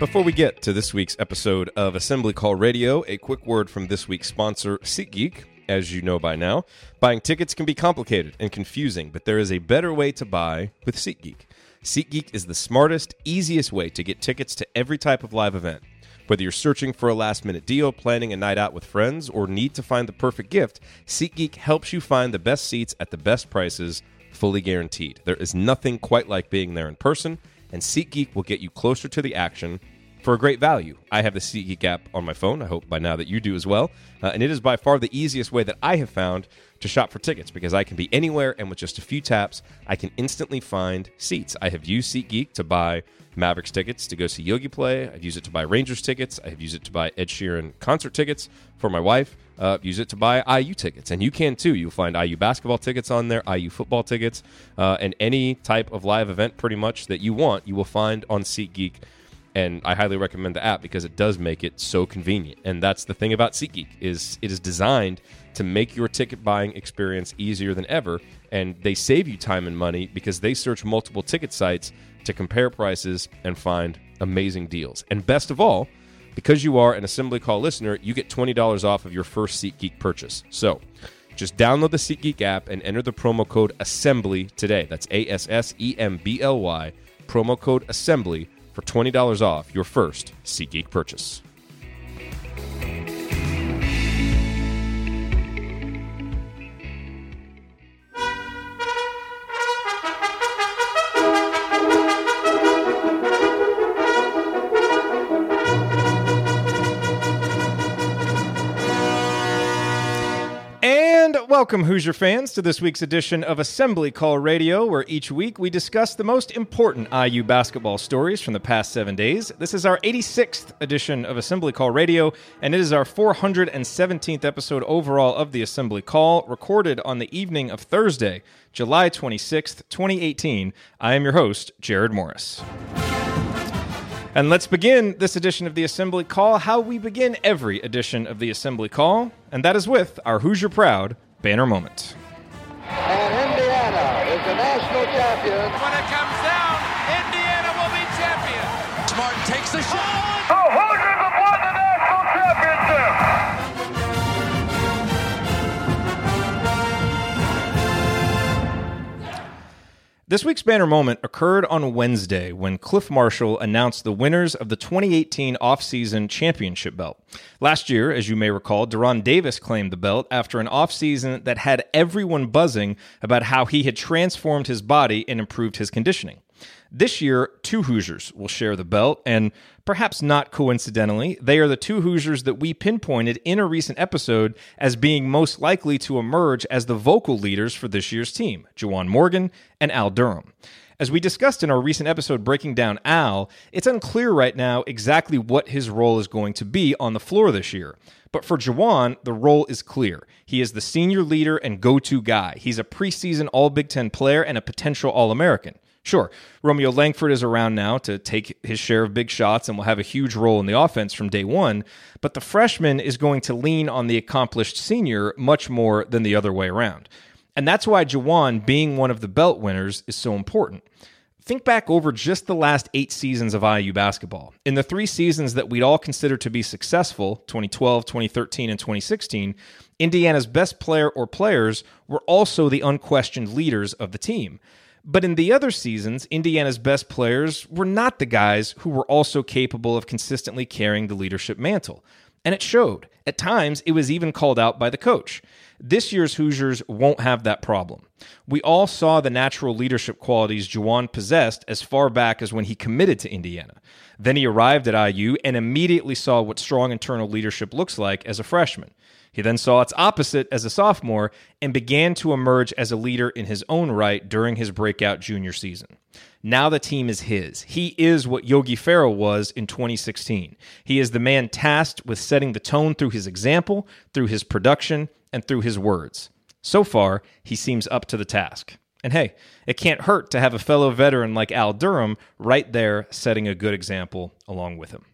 Before we get to this week's episode of Assembly Call Radio, a quick word from this week's sponsor, SeatGeek. As you know by now, buying tickets can be complicated and confusing, but there is a better way to buy with SeatGeek. SeatGeek is the smartest, easiest way to get tickets to every type of live event. Whether you're searching for a last-minute deal, planning a night out with friends, or need to find the perfect gift, SeatGeek helps you find the best seats at the best prices, fully guaranteed. There is nothing quite like being there in person, and SeatGeek will get you closer to the action for a great value. I have the SeatGeek app on my phone. I hope by now that you do as well. And it is by far the easiest way that I have found to shop for tickets because I can be anywhere, and with just a few taps, I can instantly find seats. I have used SeatGeek to buy Mavericks tickets to go see Yogi play. I've used it to buy Rangers tickets. I've used it to buy Ed Sheeran concert tickets for my wife. Use it to buy IU tickets, and you can too. You'll find IU basketball tickets on there, IU football tickets, and any type of live event pretty much that you want, you will find on SeatGeek. And I highly recommend the app because it does make it so convenient. And that's the thing about SeatGeek, is it is designed to make your ticket buying experience easier than ever. And they save you time and money because they search multiple ticket sites to compare prices and find amazing deals. And best of all, because you are an Assembly Call listener, you get $20 off of your first SeatGeek purchase. So just download the SeatGeek app and enter the promo code ASSEMBLY today. That's ASSEMBLY, promo code ASSEMBLY, for $20 off your first SeatGeek purchase. Welcome, Hoosier fans, to this week's edition of Assembly Call Radio, where each week we discuss the most important IU basketball stories from the past 7 days. This is our 86th edition of Assembly Call Radio, and it is our 417th episode overall of the Assembly Call, recorded on the evening of Thursday, July 26th, 2018. I am your host, Jerod Morris. And let's begin this edition of the Assembly Call how we begin every edition of the Assembly Call, and that is with our Hoosier Proud Banner Moment. And Indiana is the national champion. When it comes down, Indiana will be champion. Smart takes the shot. The Hoosiers have won the national championship. This week's Banner Moment occurred on Wednesday when Cliff Marshall announced the winners of the 2018 offseason championship belt. Last year, as you may recall, De'Ron Davis claimed the belt after an offseason that had everyone buzzing about how he had transformed his body and improved his conditioning. This year, two Hoosiers will share the belt, and perhaps not coincidentally, they are the two Hoosiers that we pinpointed in a recent episode as being most likely to emerge as the vocal leaders for this year's team, Juwan Morgan and Al Durham. As we discussed in our recent episode breaking down Al, it's unclear right now exactly what his role is going to be on the floor this year. But for Juwan, the role is clear. He is the senior leader and go-to guy. He's a preseason All-Big Ten player and a potential All-American. Sure, Romeo Langford is around now to take his share of big shots and will have a huge role in the offense from day one, but the freshman is going to lean on the accomplished senior much more than the other way around. And that's why Juwan being one of the belt winners is so important. Think back over just the last 8 seasons of IU basketball. In the 3 seasons that we'd all consider to be successful, 2012, 2013, and 2016, Indiana's best player or players were also the unquestioned leaders of the team. But in the other seasons, Indiana's best players were not the guys who were also capable of consistently carrying the leadership mantle. And it showed. At times, it was even called out by the coach. This year's Hoosiers won't have that problem. We all saw the natural leadership qualities Juwan possessed as far back as when he committed to Indiana. Then he arrived at IU and immediately saw what strong internal leadership looks like as a freshman. He then saw its opposite as a sophomore and began to emerge as a leader in his own right during his breakout junior season. Now the team is his. He is what Yogi Ferrell was in 2016. He is the man tasked with setting the tone through his example, through his production, and through his words. So far, he seems up to the task. And hey, it can't hurt to have a fellow veteran like Al Durham right there setting a good example along with him.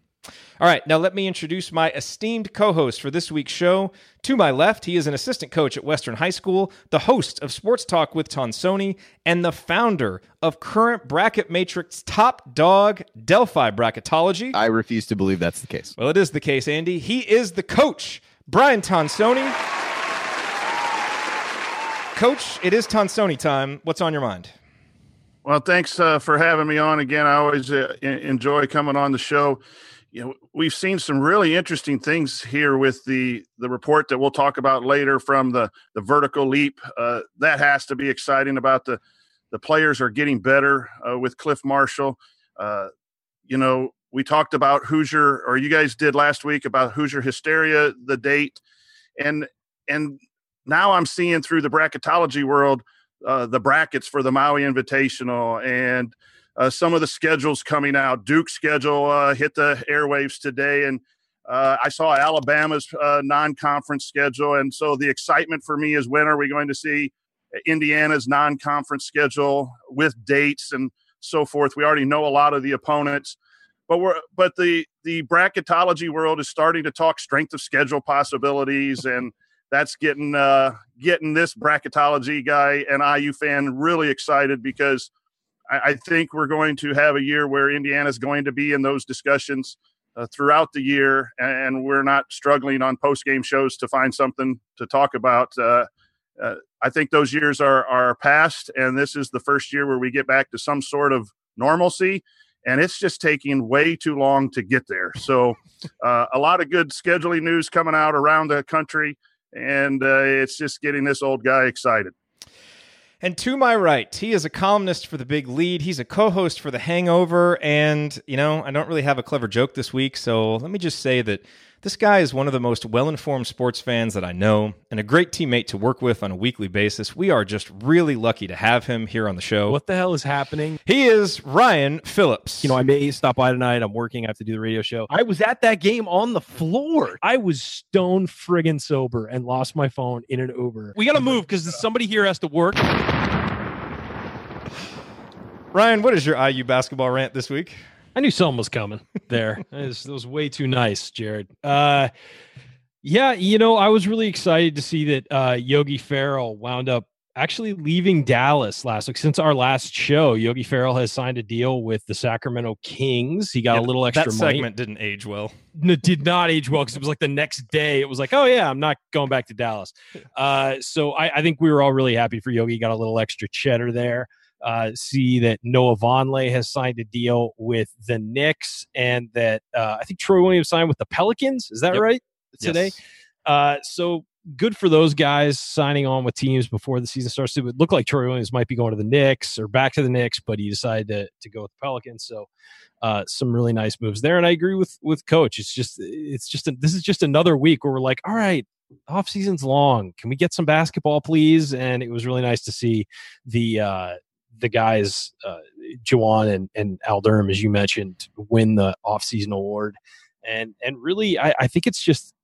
All right, now let me introduce my esteemed co-host for this week's show. To my left, he is an assistant coach at Western High School, the host of Sports Talk with Tonsoni, and the founder of current Bracket Matrix Top Dog Delphi Bracketology. I refuse to believe that's the case. Well, it is the case, Andy. He is the coach, Brian Tonsoni. Coach, it is Tonsoni time. What's on your mind? Well, thanks for having me on again. I always enjoy coming on the show. You know, we've seen some really interesting things here with the report that we'll talk about later from the vertical leap. That has to be exciting about the players are getting better with Cliff Marshall. You know, we talked about Hoosier, or you guys did last week, about Hoosier Hysteria, the date. And now I'm seeing through the bracketology world the brackets for the Maui Invitational and some of the schedules coming out. Duke's schedule hit the airwaves today, and I saw Alabama's non-conference schedule. And so the excitement for me is, when are we going to see Indiana's non-conference schedule with dates and so forth? We already know a lot of the opponents, but the bracketology world is starting to talk strength of schedule possibilities, and that's getting this bracketology guy and IU fan really excited, because I think we're going to have a year where Indiana's going to be in those discussions throughout the year, and we're not struggling on post-game shows to find something to talk about. I think those years are past, and this is the first year where we get back to some sort of normalcy, and it's just taking way too long to get there. So a lot of good scheduling news coming out around the country, and it's just getting this old guy excited. And to my right, he is a columnist for The Big Lead. He's a co-host for The Hangover. And, you know, I don't really have a clever joke this week, so let me just say that this guy is one of the most well-informed sports fans that I know and a great teammate to work with on a weekly basis. We are just really lucky to have him here on the show. What the hell is happening? He is Ryan Phillips. You know, I may stop by tonight. I'm working. I have to do the radio show. I was at that game on the floor. I was stone friggin' sober and lost my phone in an Uber. We got to move because somebody here has to work. Ryan, what is your IU basketball rant this week? I knew something was coming there. It was way too nice, Jerod. Yeah, you know, I was really excited to see that Yogi Ferrell wound up actually leaving Dallas last week. Since our last show, Yogi Ferrell has signed a deal with the Sacramento Kings. He got a little extra money. That segment didn't age well. No, it did not age well, because it was like the next day. It was like, oh, yeah, I'm not going back to Dallas. So I think we were all really happy for Yogi. Got a little extra cheddar there. See that Noah Vonleh has signed a deal with the Knicks, and that I think Troy Williams signed with the Pelicans. Is that right? Today? Yes. So good for those guys signing on with teams before the season starts. It would look like Troy Williams might be going to the Knicks or back to the Knicks, but he decided to go with the Pelicans. So some really nice moves there. And I agree with Coach. This is just another week where we're like, all right, off season's long. Can we get some basketball, please? And it was really nice to see the guys, Juwan and Al Durham, as you mentioned, win the offseason award. And really, I think it's just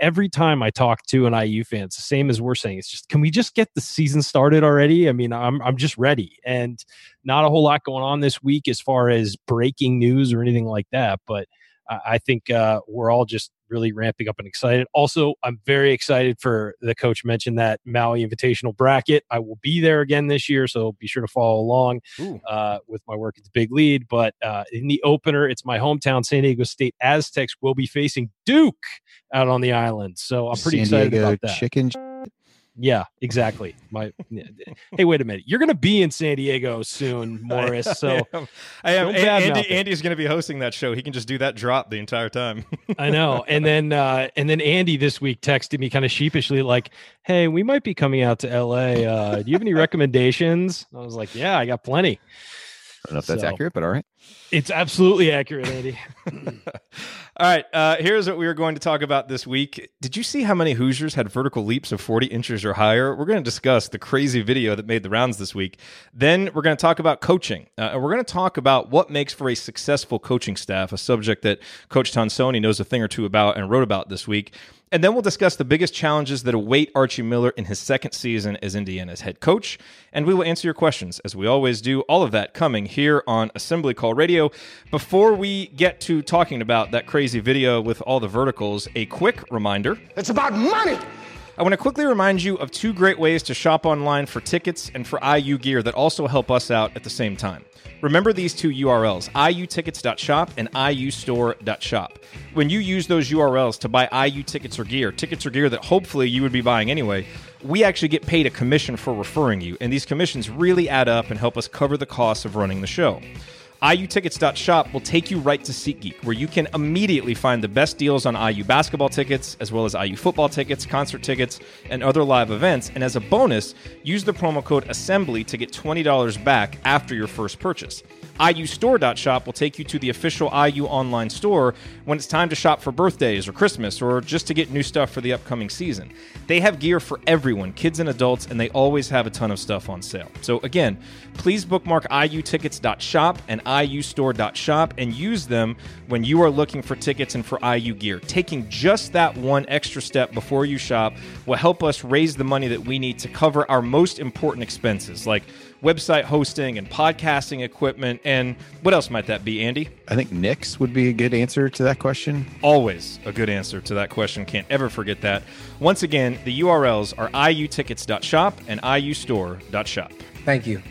every time I talk to an IU fan, it's the same as we're saying. It's just, can we just get the season started already? I mean, I'm just ready. And not a whole lot going on this week as far as breaking news or anything like that. But I think we're all just really ramping up and excited. Also, I'm very excited for the coach mentioned that Maui Invitational bracket. I will be there again this year, so be sure to follow along with my work at The Big Lead. But in the opener, it's my hometown, San Diego State Aztecs will be facing Duke out on the island. So I'm pretty excited about that. Chicken. Yeah, exactly. Hey, wait a minute. You're going to be in San Diego soon, Morris. So I am. Andy's going to be hosting that show. He can just do that drop the entire time. I know. And then Andy this week texted me kind of sheepishly like, hey, we might be coming out to L.A. Do you have any recommendations? I was like, yeah, I got plenty. I don't know if that's accurate, but all right. It's absolutely accurate, Andy. All right, here's what we were going to talk about this week. Did you see how many Hoosiers had vertical leaps of 40 inches or higher? We're going to discuss the crazy video that made the rounds this week. Then we're going to talk about coaching. And we're going to talk about what makes for a successful coaching staff, a subject that Coach Tonsoni knows a thing or two about and wrote about this week. And then we'll discuss the biggest challenges that await Archie Miller in his second season as Indiana's head coach. And we will answer your questions, as we always do. All of that coming here on Assembly Call Radio. Before we get to talking about that crazy video with all the verticals, a quick reminder. It's about money! I want to quickly remind you of two great ways to shop online for tickets and for IU gear that also help us out at the same time. Remember these two URLs, iutickets.shop and iustore.shop. When you use those URLs to buy IU tickets or gear that hopefully you would be buying anyway, we actually get paid a commission for referring you, and these commissions really add up and help us cover the costs of running the show. IUtickets.shop will take you right to SeatGeek, where you can immediately find the best deals on IU basketball tickets, as well as IU football tickets, concert tickets, and other live events. And as a bonus, use the promo code ASSEMBLY to get $20 back after your first purchase. IUstore.shop will take you to the official IU online store when it's time to shop for birthdays or Christmas or just to get new stuff for the upcoming season. They have gear for everyone, kids and adults, and they always have a ton of stuff on sale. So again, please bookmark IUtickets.shop and iustore.shop and use them when you are looking for tickets and for IU gear. Taking just that one extra step before you shop will help us raise the money that we need to cover our most important expenses, like website hosting and podcasting equipment. And what else might that be, Andy? I think Knicks would be a good answer to that question. Always a good answer to that question. Can't ever forget that. Once again, the URLs are iutickets.shop and iustore.shop. Thank you.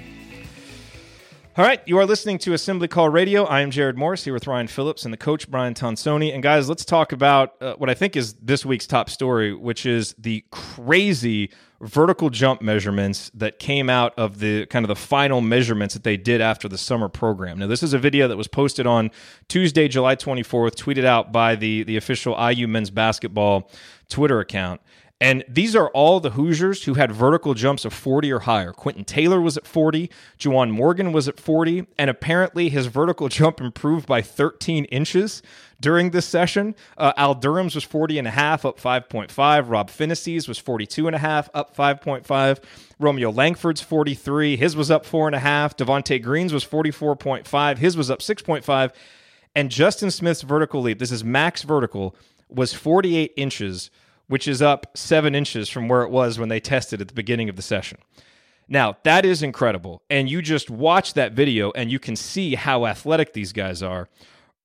All right, you are listening to Assembly Call Radio. I am Jerod Morris, here with Ryan Phillips and the coach, Brian Tonsoni. And guys, let's talk about what I think is this week's top story, which is the crazy vertical jump measurements that came out of the kind of the final measurements that they did after the summer program. Now, this is a video that was posted on Tuesday, July 24th, tweeted out by the official IU men's basketball Twitter account. And these are all the Hoosiers who had vertical jumps of 40 or higher. Quentin Taylor was at 40, Juwan Morgan was at 40, and apparently his vertical jump improved by 13 inches during this session. Al Durham's was 40.5, up 5.5. Rob Finnessy's was 42.5, up 5.5. Romeo Langford's 43, his was up 4.5. Devontae Green's was 44.5, his was up 6.5. And Justin Smith's vertical leap, this is max vertical, was 48 inches, which is up 7 inches from where it was when they tested at the beginning of the session. Now, that is incredible. And you just watch that video and you can see how athletic these guys are.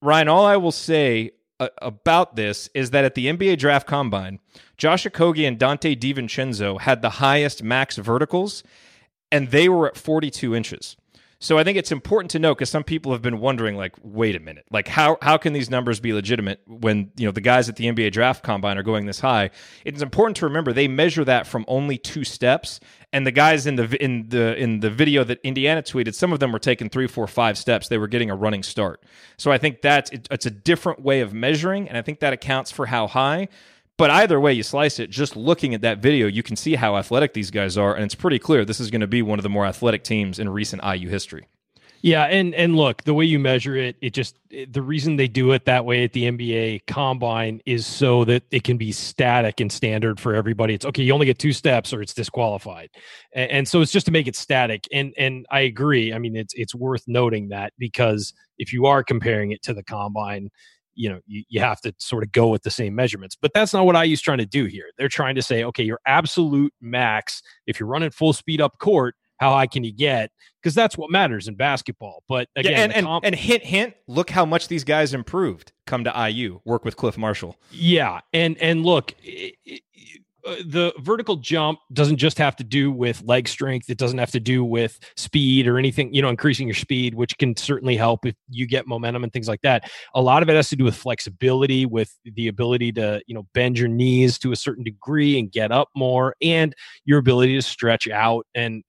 Ryan, all I will say about this is that at the NBA Draft Combine, Josh Okogie and Dante DiVincenzo had the highest max verticals, and they were at 42 inches. So I think it's important to know, because some people have been wondering, like, wait a minute, like how can these numbers be legitimate when, you know, the guys at the NBA Draft Combine are going this high? It's important to remember they measure that from only 2 steps, and the guys in the video that Indiana tweeted, some of them were taking 3, 4, 5 steps. They were getting a running start. So I think it's a different way of measuring, and I think that accounts for how high. But either way you slice it, just looking at that video, you can see how athletic these guys are, and it's pretty clear this is going to be one of the more athletic teams in recent IU history. Yeah, and look, the way you measure it, the reason they do it that way at the NBA Combine is so that it can be static and standard for everybody. It's, okay, you only get 2 steps or it's disqualified. And so it's just to make it static. And I agree. I mean, it's worth noting that, because if you are comparing it to the Combine, you know, you have to sort of go with the same measurements. But that's not what IU's trying to do here. They're trying to say, okay, your absolute max, if you're running full speed up court, how high can you get? Because that's what matters in basketball. But again, yeah, and hint, look how much these guys improved. Come to IU, work with Cliff Marshall. Yeah, and look, the vertical jump doesn't just have to do with leg strength. It doesn't have to do with speed or anything, you know, increasing your speed, which can certainly help if you get momentum and things like that. A lot of it has to do with flexibility, with the ability to, you know, bend your knees to a certain degree and get up more, and your ability to stretch out and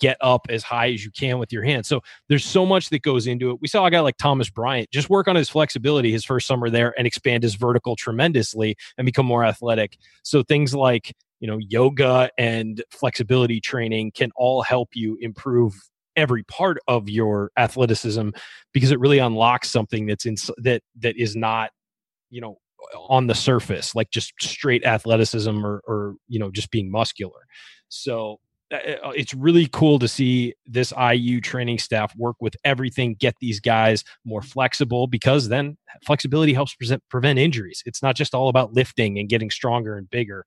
get up as high as you can with your hands. So there's so much that goes into it. We saw a guy like Thomas Bryant just work on his flexibility his first summer there and expand his vertical tremendously and become more athletic. So things like, you know, yoga and flexibility training can all help you improve every part of your athleticism, because it really unlocks something that's in that is not you know, on the surface, like just straight athleticism or, you know, just being muscular. So it's really cool to see this IU training staff work with everything, get these guys more flexible, because then flexibility helps prevent injuries. It's not just all about lifting and getting stronger and bigger.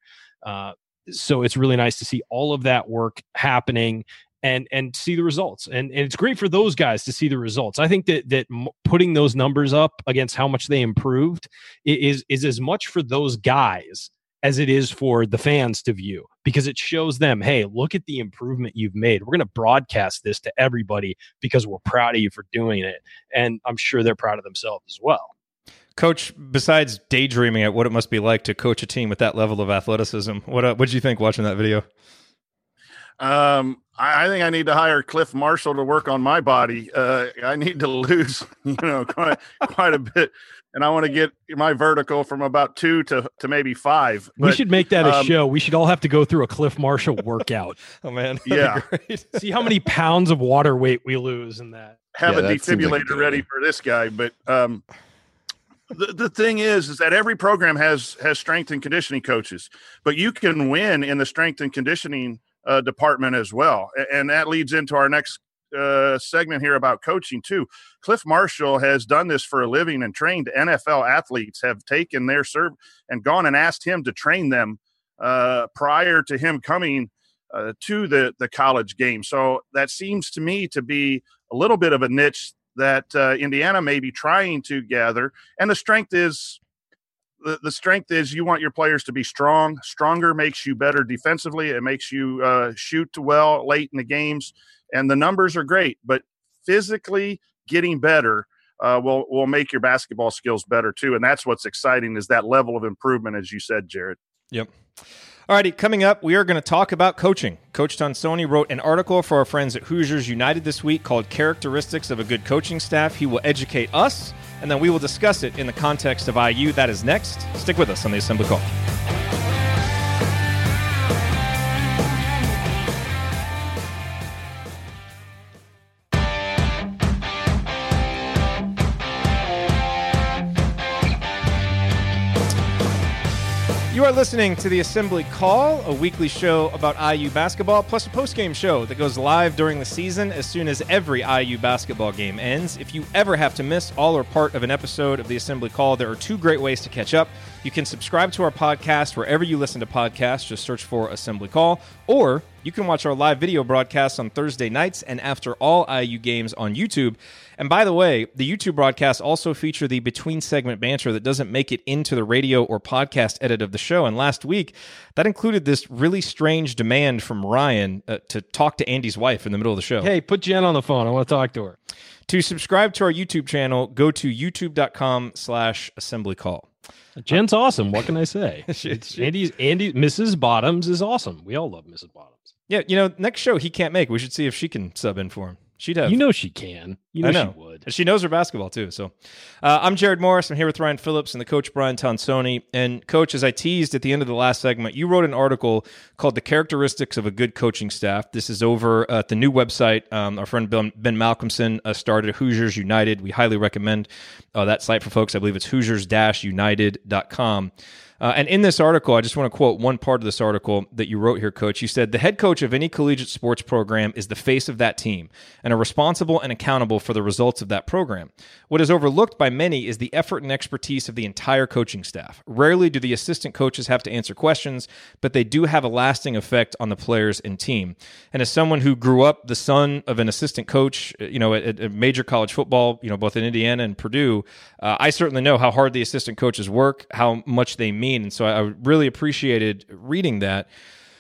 So it's really nice to see all of that work happening and see the results. And it's great for those guys to see the results. I think that putting those numbers up against how much they improved is as much for those guys as it is for the fans to view, because it shows them, hey, look at the improvement you've made. We're going to broadcast this to everybody because we're proud of you for doing it. And I'm sure they're proud of themselves as well. Coach, besides daydreaming at what it must be like to coach a team with that level of athleticism, what did you think watching that video? I think I need to hire Cliff Marshall to work on my body. I need to lose, quite a bit. And I want to get my vertical from about 2 to maybe 5. But, we should make that a show. We should all have to go through a Cliff Marshall workout. Oh, man. Yeah. See how many pounds of water weight we lose in that. Have a defibrillator ready for this guy. But the thing is that every program has strength and conditioning coaches. But you can win in the strength and conditioning department as well. And that leads into our next segment here about coaching too. Cliff Marshall has done this for a living and trained NFL athletes, have taken their serve and gone and asked him to train them prior to him coming to the college game. So that seems to me to be a little bit of a niche that Indiana may be trying to gather. And the strength is you want your players to be strong. Stronger makes you better defensively. It makes you shoot well late in the games. And the numbers are great, but physically getting better will make your basketball skills better too. And that's what's exciting, is that level of improvement, as you said, Jerod. Yep. All righty, coming up, we are going to talk about coaching. Coach Tonsoni wrote an article for our friends at Hoosiers United this week called Characteristics of a Good Coaching Staff. He will educate us, and then we will discuss it in the context of IU. That is next. Stick with us on the Assembly Call. You are listening to the Assembly Call, a weekly show about IU basketball, plus a post-game show that goes live during the season as soon as every IU basketball game ends. If you ever have to miss all or part of an episode of the Assembly Call, there are 2 great ways to catch up. You can subscribe to our podcast wherever you listen to podcasts. Just search for Assembly Call, or you can watch our live video broadcasts on Thursday nights and after all IU games on YouTube. And by the way, the YouTube broadcasts also feature the between-segment banter that doesn't make it into the radio or podcast edit of the show. And last week, that included this really strange demand from Ryan to talk to Andy's wife in the middle of the show. Hey, put Jen on the phone. I want to talk to her. To subscribe to our YouTube channel, go to youtube.com/assemblycall. Jen's awesome. What can I say? Mrs. Bottoms is awesome. We all love Mrs. Bottoms. Yeah, next show he can't make. We should see if she can sub in for him. She'd have. She can. I know. She would. She knows her basketball, too. So I'm Jerod Morris. I'm here with Ryan Phillips and the coach, Brian Tonsoni. And, Coach, as I teased at the end of the last segment, you wrote an article called The Characteristics of a Good Coaching Staff. This is over at the new website. Our friend Ben Malcolmson started Hoosiers United. We highly recommend that site for folks. I believe it's hoosiers-united.com. And in this article, I just want to quote one part of this article that you wrote here, Coach. You said, the head coach of any collegiate sports program is the face of that team and are responsible and accountable for the results of that program. What is overlooked by many is the effort and expertise of the entire coaching staff. Rarely do the assistant coaches have to answer questions, but they do have a lasting effect on the players and team. And as someone who grew up the son of an assistant coach, at major college football, both in Indiana and Purdue, I certainly know how hard the assistant coaches work, how much they mean. And so I really appreciated reading that.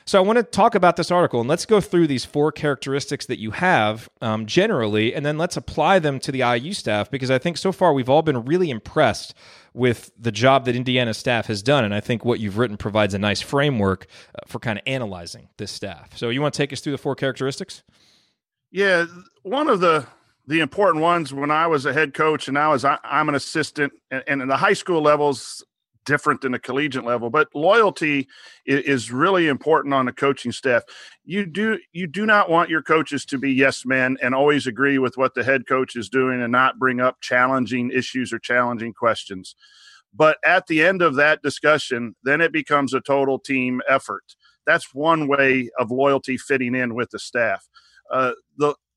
So I want to talk about this article, and let's go through these 4 characteristics that you have generally, and then let's apply them to the IU staff, because I think so far we've all been really impressed with the job that Indiana staff has done. And I think what you've written provides a nice framework for kind of analyzing this staff. So you want to take us through the 4 characteristics? Yeah, one of the important ones when I was a head coach, and now as I'm an assistant, and in the high school levels, different than the collegiate level, but loyalty is really important on the coaching staff. You do not want your coaches to be yes men and always agree with what the head coach is doing and not bring up challenging issues or challenging questions. But at the end of that discussion, then it becomes a total team effort. That's one way of loyalty fitting in with the staff.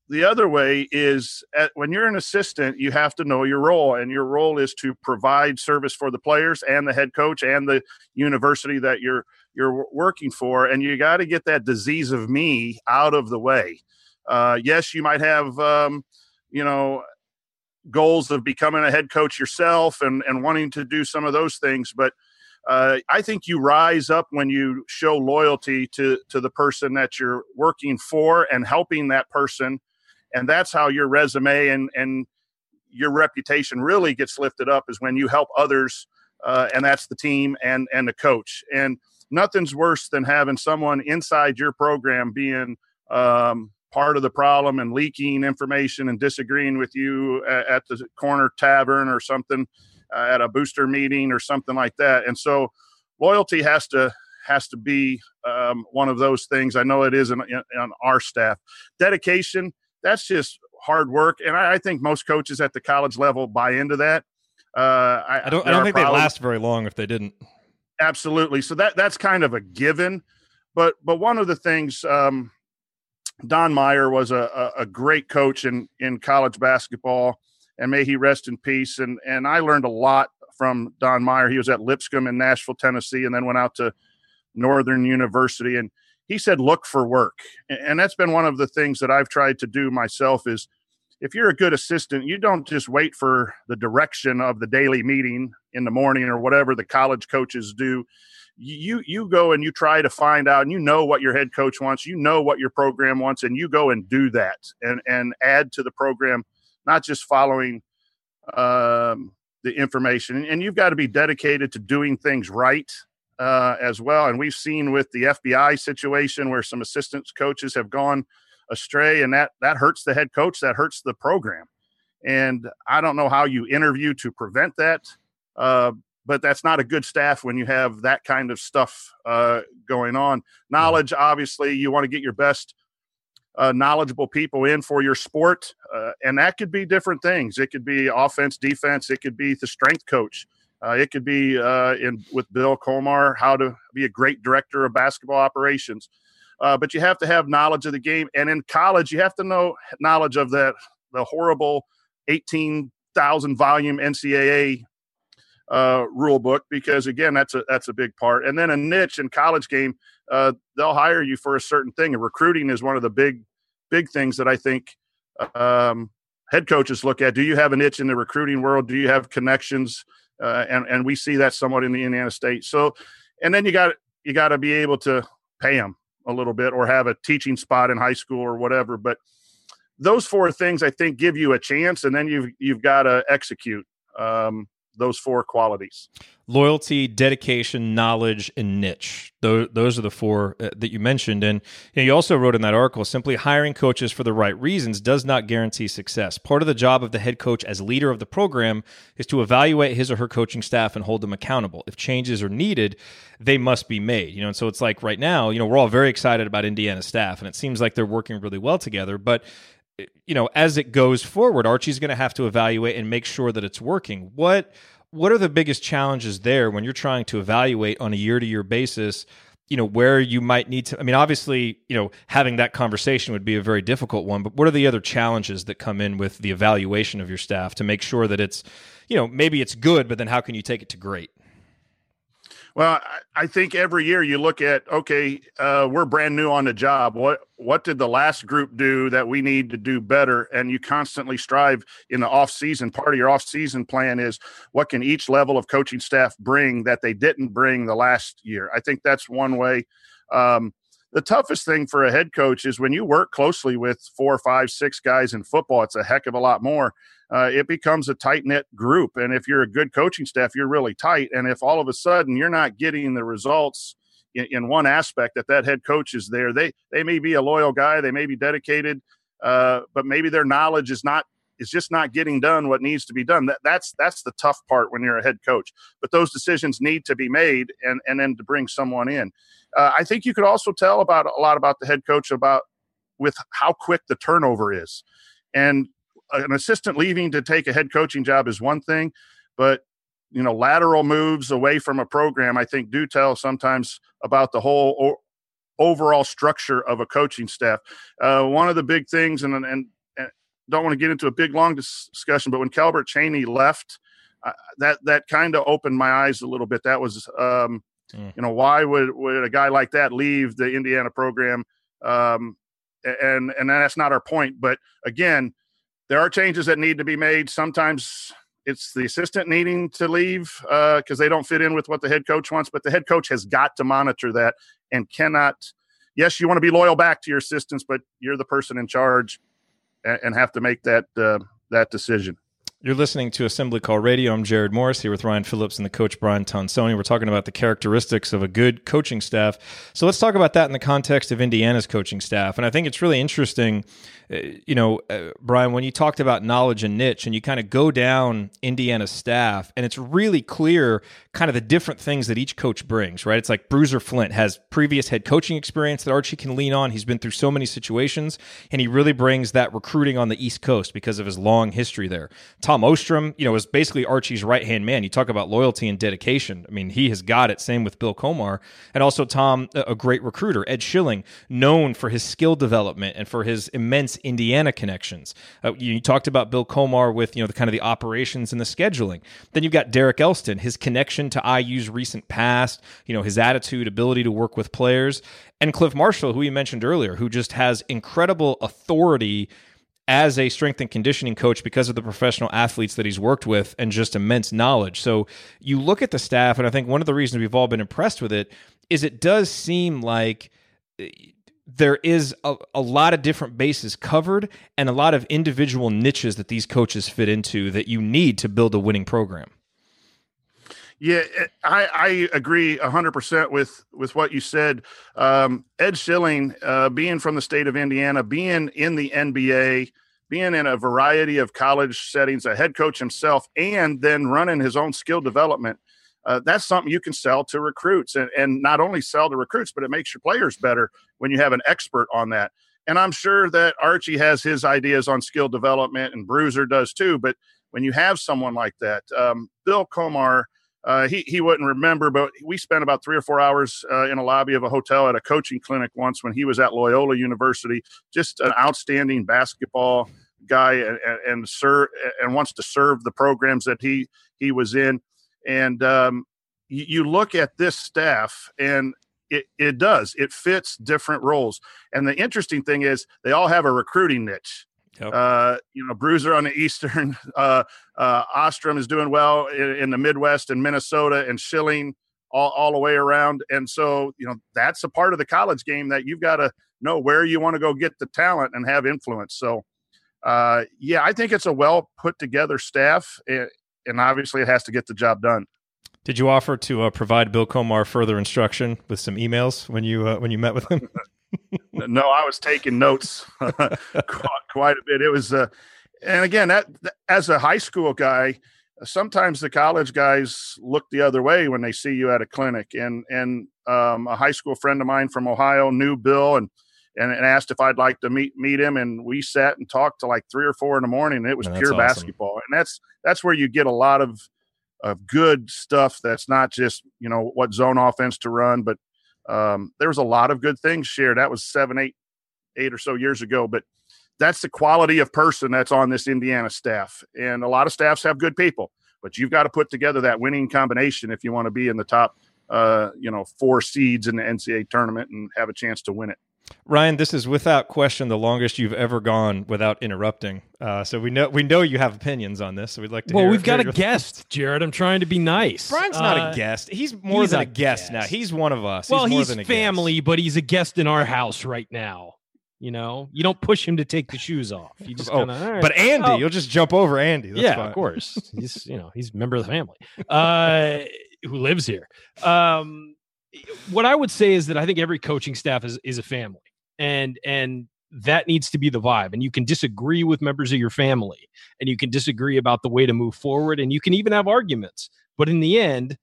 The other way is when you're an assistant, you have to know your role, and your role is to provide service for the players and the head coach and the university that you're working for, and you got to get that disease of me out of the way. Yes, you might have, goals of becoming a head coach yourself and wanting to do some of those things, but I think you rise up when you show loyalty to the person that you're working for and helping that person. And that's how your resume and your reputation really gets lifted up, is when you help others, and that's the team and the coach. And nothing's worse than having someone inside your program being part of the problem and leaking information and disagreeing with you at the corner tavern or something. At a booster meeting or something like that. And so loyalty has to be one of those things. I know it is on our staff. Dedication, that's just hard work. And I think most coaches at the college level buy into that. I don't think they'd last very long if they didn't. Absolutely. So that's kind of a given. But one of the things, Don Meyer was a great coach in college basketball, and may he rest in peace. And I learned a lot from Don Meyer. He was at Lipscomb in Nashville, Tennessee, and then went out to Northern University. And he said, look for work. And that's been one of the things that I've tried to do myself, is if you're a good assistant, you don't just wait for the direction of the daily meeting in the morning or whatever the college coaches do. You go and you try to find out, and you know what your head coach wants, you know what your program wants, and you go and do that and add to the program, not just following the information. And you've got to be dedicated to doing things right as well. And we've seen with the FBI situation where some assistant coaches have gone astray, and that hurts the head coach, that hurts the program. And I don't know how you interview to prevent that, but that's not a good staff when you have that kind of stuff going on. Knowledge, obviously, you want to get your best knowledgeable people in for your sport. And that could be different things. It could be offense, defense. It could be the strength coach. It could be with Bill Comar, how to be a great director of basketball operations. But you have to have knowledge of the game. And in college, you have to know knowledge of the horrible 18,000 volume NCAA rule book, because again, that's a big part. And then a niche in college game, they'll hire you for a certain thing. And recruiting is one of the big things that I think head coaches look at. Do you have a niche in the recruiting world? Do you have connections? And we see that somewhat in the Indiana State. So, and then you got to be able to pay them a little bit or have a teaching spot in high school or whatever. But those four things I think give you a chance, and then you've got to execute. Those four qualities: loyalty, dedication, knowledge, and niche. Those are the four that you mentioned. And you also wrote in that article, simply hiring coaches for the right reasons does not guarantee success. Part of the job of the head coach as leader of the program is to evaluate his or her coaching staff and hold them accountable. If changes are needed, they must be made. And so it's like right now, we're all very excited about Indiana staff, and it seems like they're working really well together. But as it goes forward, Archie's going to have to evaluate and make sure that it's working. What are the biggest challenges there when you're trying to evaluate on a year-to-year basis, where you might need to, obviously, having that conversation would be a very difficult one, but what are the other challenges that come in with the evaluation of your staff to make sure that it's, maybe it's good, but then how can you take it to great? Well, I think every year you look at, okay, we're brand new on the job. What did the last group do that we need to do better? And you constantly strive in the off-season. Part of your off-season plan is what can each level of coaching staff bring that they didn't bring the last year? I think that's one way. The toughest thing for a head coach is when you work closely with 4, 5, 6 guys in football, it's a heck of a lot more. It becomes a tight-knit group. And if you're a good coaching staff, you're really tight. And if all of a sudden you're not getting the results in one aspect that head coach is there, they may be a loyal guy, they may be dedicated, but maybe their knowledge is just not getting done what needs to be done. That's the tough part when you're a head coach. But those decisions need to be made and then to bring someone in. I think you could also tell a lot about the head coach with how quick the turnover is. And an assistant leaving to take a head coaching job is one thing, but you know, lateral moves away from a program, I think, do tell sometimes about the whole overall structure of a coaching staff. One of the big things, and don't want to get into a big, long discussion, but when Calbert Chaney left, that kind of opened my eyes a little bit. That was, you know, why would a guy like that leave the Indiana program? And that's not our point. But, again, there are changes that need to be made. Sometimes it's the assistant needing to leave because they don't fit in with what the head coach wants. But the head coach has got to monitor that and cannot – yes, you want to be loyal back to your assistants, but you're the person in charge and have to make that decision. You're listening to Assembly Call Radio. I'm Jerod Morris here with Ryan Phillips and the coach Brian Tonsoni. We're talking about the characteristics of a good coaching staff. So let's talk about that in the context of Indiana's coaching staff. And I think it's really interesting, you know, Brian, when you talked about knowledge and niche and you kind of go down Indiana's staff, and it's really clear kind of the different things that each coach brings, right? It's like Bruiser Flint has previous head coaching experience that Archie can lean on. He's been through so many situations, and he really brings that recruiting on the East Coast because of his long history there. Tom Ostrom, you know, is basically Archie's right-hand man. You talk about loyalty and dedication. I mean, he has got it. Same with Bill Comar. And also Tom, a great recruiter. Ed Schilling, known for his skill development and for his immense Indiana connections. You talked about Bill Comar with, you know, the kind of the operations and the scheduling. Then you've got Derek Elston, his connection to IU's recent past, you know, his attitude, ability to work with players. And Cliff Marshall, who you mentioned earlier, who just has incredible authority as a strength and conditioning coach because of the professional athletes that he's worked with and just immense knowledge. So you look at the staff, and I think one of the reasons we've all been impressed with it is it does seem like there is a lot of different bases covered and a lot of individual niches that these coaches fit into that you need to build a winning program. Yeah, I agree 100% with what you said. Ed Schilling, being from the state of Indiana, being in the NBA, being in a variety of college settings, a head coach himself, and then running his own skill development, that's something you can sell to recruits. And not only sell to recruits, but it makes your players better when you have an expert on that. And I'm sure that Archie has his ideas on skill development, and Bruiser does too. But when you have someone like that, Bill Comar, he wouldn't remember, but we spent about 3 or 4 hours in a lobby of a hotel at a coaching clinic once when he was at Loyola University. Just an outstanding basketball guy, and wants to serve the programs that he was in. And you look at this staff, and it does. It fits different roles. And the interesting thing is they all have a recruiting niche. Yep. You know, Bruiser on the Eastern, Ostrom is doing well in the Midwest and Minnesota, and Schilling all the way around. And so, you know, that's a part of the college game that you've got to know where you want to go get the talent and have influence. So, yeah, I think it's a well put together staff, and obviously it has to get the job done. Did you offer to provide Bill Comar further instruction with some emails when you met with him? No, I was taking notes quite a bit. It was, and again, that as a high school guy, sometimes the college guys look the other way when they see you at a clinic. And a high school friend of mine from Ohio knew Bill and asked if I'd like to meet him. And we sat and talked till like 3 or 4 in the morning. And it was pure basketball. And that's where you get a lot of good stuff. That's not just, you know, what zone offense to run, but there was a lot of good things shared. That was 7, 8 or so years ago, but that's the quality of person that's on this Indiana staff. And a lot of staffs have good people, but you've got to put together that winning combination if you want to be in the top, 4 seeds in the NCAA tournament and have a chance to win it. Ryan, this is without question the longest you've ever gone without interrupting. So we know you have opinions on this. So we'd like to. Well, we've got a guest, Jerod. I'm trying to be nice. Brian's not a guest. He's more than a guest now. He's one of us. Well, he's family, but he's a guest in our house right now. You know, you don't push him to take the shoes off. You just kind of. Right. But Andy, you'll just jump over Andy. That's fine. Of course. He's a member of the family who lives here. What I would say is that I think every coaching staff is a family, and that needs to be the vibe. And you can disagree with members of your family, and you can disagree about the way to move forward, and you can even have arguments. But in the end,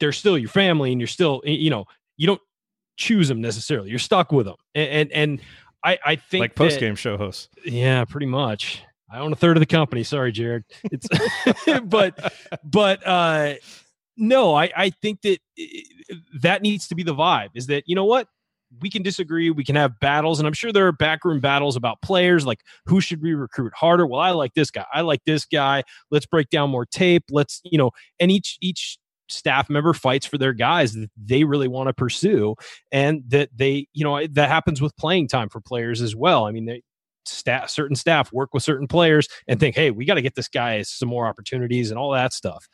they're still your family, and you're still, you don't choose them necessarily. You're stuck with them. And I think like post-game show hosts. Yeah, pretty much. I own a third of the company. Sorry, Jerod. It's no, I think that that needs to be the vibe, is that, you know what? We can disagree. We can have battles. And I'm sure there are backroom battles about players, like who should we recruit harder? Well, I like this guy. I like this guy. Let's break down more tape. Let's, you know, and each staff member fights for their guys that they really want to pursue. And that they, you know, that happens with playing time for players as well. I mean, certain staff work with certain players and think, hey, we got to get this guy some more opportunities and all that stuff.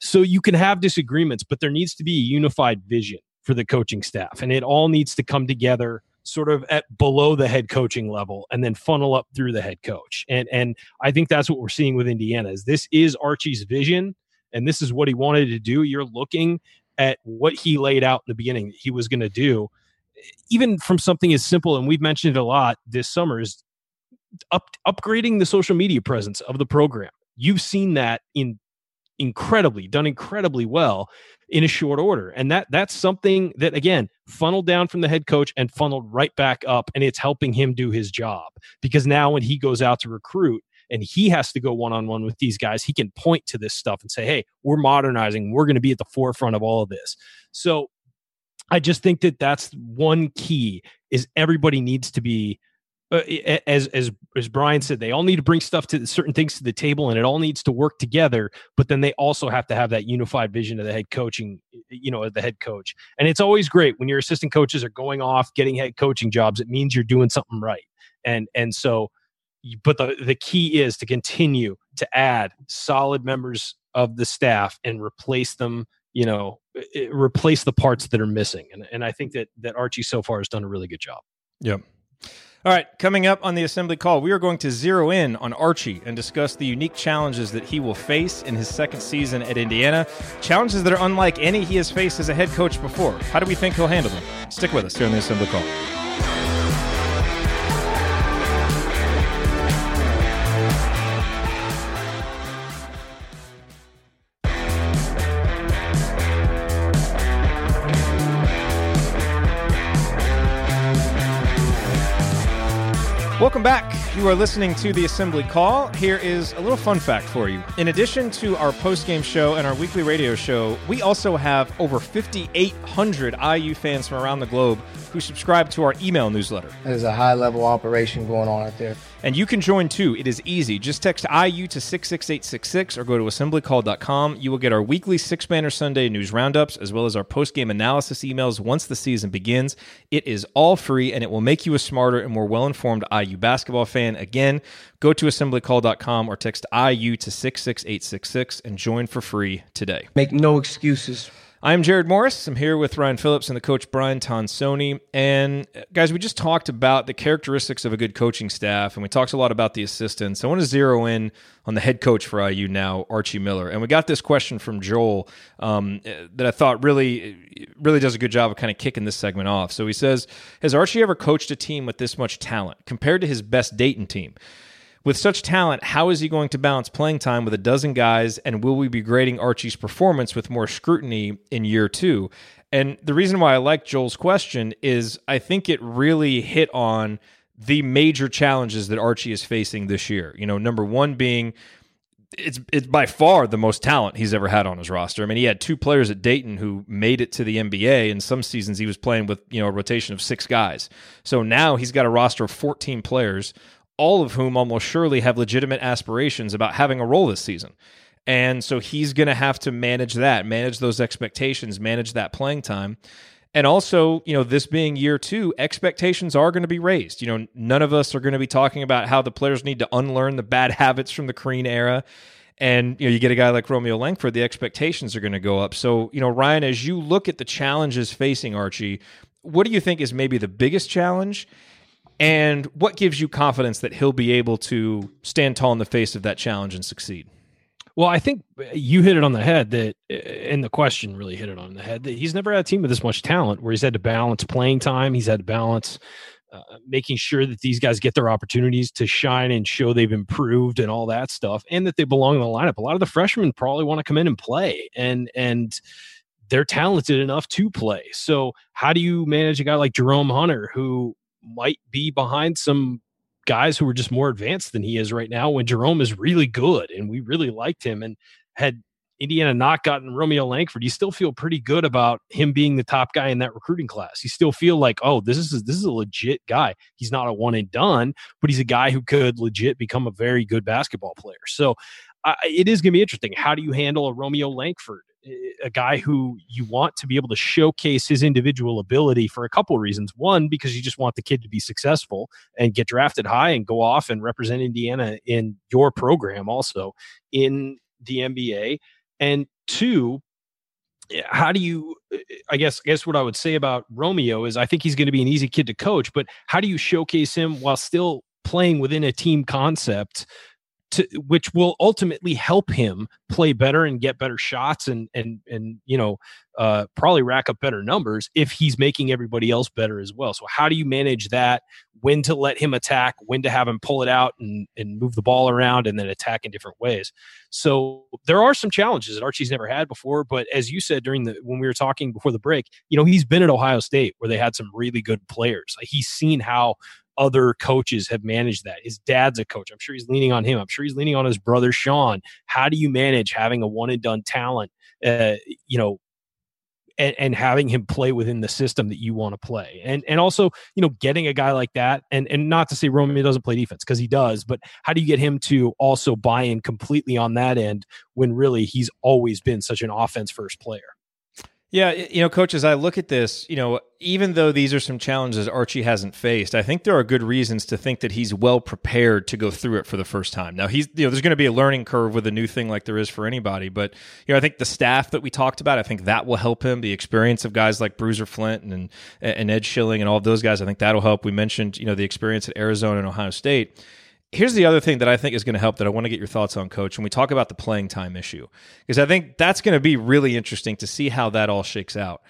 So you can have disagreements, but there needs to be a unified vision for the coaching staff. And it all needs to come together sort of at below the head coaching level and then funnel up through the head coach. And I think that's what we're seeing with Indiana. Is this is Archie's vision, and this is what he wanted to do. You're looking at what he laid out in the beginning that he was going to do, even from something as simple, and we've mentioned it a lot this summer, is upgrading the social media presence of the program. You've seen that done incredibly well in a short order. And that's something that, again, funneled down from the head coach and funneled right back up. And it's helping him do his job, because now when he goes out to recruit and he has to go one-on-one with these guys, he can point to this stuff and say, hey, we're modernizing. We're going to be at the forefront of all of this. So I just think that that's one key, is everybody needs to be, as Brian said, they all need to bring stuff to certain things to the table, and it all needs to work together. But then they also have to have that unified vision of the head coaching, you know, the head coach. And it's always great when your assistant coaches are going off getting head coaching jobs. It means you're doing something right. And so, but the key is to continue to add solid members of the staff and replace them. You know, replace the parts that are missing. And I think that Archie so far has done a really good job. Yep. All right, coming up on the Assembly Call, we are going to zero in on Archie and discuss the unique challenges that he will face in his second season at Indiana, challenges that are unlike any he has faced as a head coach before. How do we think he'll handle them? Stick with us here on the Assembly Call. Welcome back. You are listening to The Assembly Call. Here is a little fun fact for you. In addition to our post-game show and our weekly radio show, we also have over 5,800 IU fans from around the globe who subscribe to our email newsletter. There's a high-level operation going on out there. And you can join, too. It is easy. Just text IU to 66866 or go to assemblycall.com. You will get our weekly Six Banner Sunday news roundups, as well as our post-game analysis emails once the season begins. It is all free, and it will make you a smarter and more well-informed IU basketball fan. Again, go to assemblycall.com or text IU to 66866 and join for free today. Make no excuses. I'm Jerod Morris. I'm here with Ryan Phillips and the coach Brian Tonsoni. And guys, we just talked about the characteristics of a good coaching staff, and we talked a lot about the assistants. I want to zero in on the head coach for IU now, Archie Miller. And we got this question from Joel that I thought really does a good job of kind of kicking this segment off. So he says, has Archie ever coached a team with this much talent compared to his best Dayton team? With such talent, how is he going to balance playing time with a dozen guys, and will we be grading Archie's performance with more scrutiny in year two? And the reason why I like Joel's question is I think it really hit on the major challenges that Archie is facing this year. You know, number one being it's by far the most talent he's ever had on his roster. I mean, he had two players at Dayton who made it to the NBA. In some seasons, he was playing with, you know, a rotation of six guys. So now he's got a roster of 14 players, all of whom almost surely have legitimate aspirations about having a role this season. And so he's going to have to manage that, manage those expectations, manage that playing time. And also, you know, this being year two, expectations are going to be raised. You know, none of us are going to be talking about how the players need to unlearn the bad habits from the Crean era. And, you know, you get a guy like Romeo Langford, the expectations are going to go up. So, you know, Ryan, as you look at the challenges facing Archie, what do you think is maybe the biggest challenge? And what gives you confidence that he'll be able to stand tall in the face of that challenge and succeed? Well, I think you hit it on the head, that, and the question really hit it on the head, that he's never had a team with this much talent where he's had to balance playing time. He's had to balance making sure that these guys get their opportunities to shine and show they've improved and all that stuff, and that they belong in the lineup. A lot of the freshmen probably want to come in and play, and they're talented enough to play. So how do you manage a guy like Jerome Hunter, who might be behind some guys who are just more advanced than he is right now, when Jerome is really good and we really liked him. And had Indiana not gotten Romeo Langford, you still feel pretty good about him being the top guy in that recruiting class. You still feel like, oh, this is a legit guy. He's not a one and done, but he's a guy who could legit become a very good basketball player. So it is going to be interesting. How do you handle a Romeo Langford, a guy who you want to be able to showcase his individual ability for a couple of reasons? One, because you just want the kid to be successful and get drafted high and go off and represent Indiana in your program also in the NBA. And two, how do you, I guess what I would say about Romeo is I think he's going to be an easy kid to coach, but how do you showcase him while still playing within a team concept, which will ultimately help him play better and get better shots and probably rack up better numbers if he's making everybody else better as well. So how do you manage that, when to let him attack, when to have him pull it out and move the ball around and then attack in different ways? So there are some challenges that Archie's never had before, but as you said when we were talking before the break, he's been at Ohio State where they had some really good players. He's seen how other coaches have managed that. His dad's a coach. I'm sure he's leaning on him. I'm sure he's leaning on his brother, Sean. How do you manage having a one and done talent, and having him play within the system that you want to play? And also, getting a guy like that, and not to say Romeo doesn't play defense, because he does, but how do you get him to also buy in completely on that end when really he's always been such an offense first player? Yeah, Coach, as I look at this, even though these are some challenges Archie hasn't faced, I think there are good reasons to think that he's well prepared to go through it for the first time. Now, he's, there's going to be a learning curve with a new thing like there is for anybody, but I think the staff that we talked about, I think that will help him. The experience of guys like Bruiser Flint and Ed Schilling and all of those guys, I think that'll help. We mentioned, the experience at Arizona and Ohio State. Here's the other thing that I think is going to help that I want to get your thoughts on, Coach, when we talk about the playing time issue, because I think that's going to be really interesting to see how that all shakes out.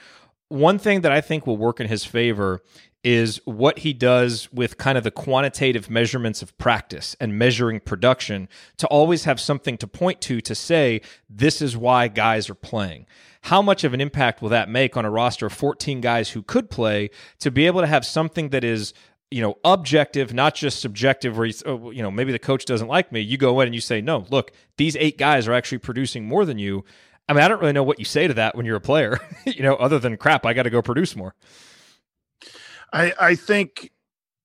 One thing that I think will work in his favor is what he does with kind of the quantitative measurements of practice and measuring production to always have something to point to say, this is why guys are playing. How much of an impact will that make on a roster of 14 guys who could play to be able to have something that is objective, not just subjective, where maybe the coach doesn't like me. You go in and you say, no, look, these 8 guys are actually producing more than you. I mean, I don't really know what you say to that when you're a player, other than crap, I got to go produce more. I think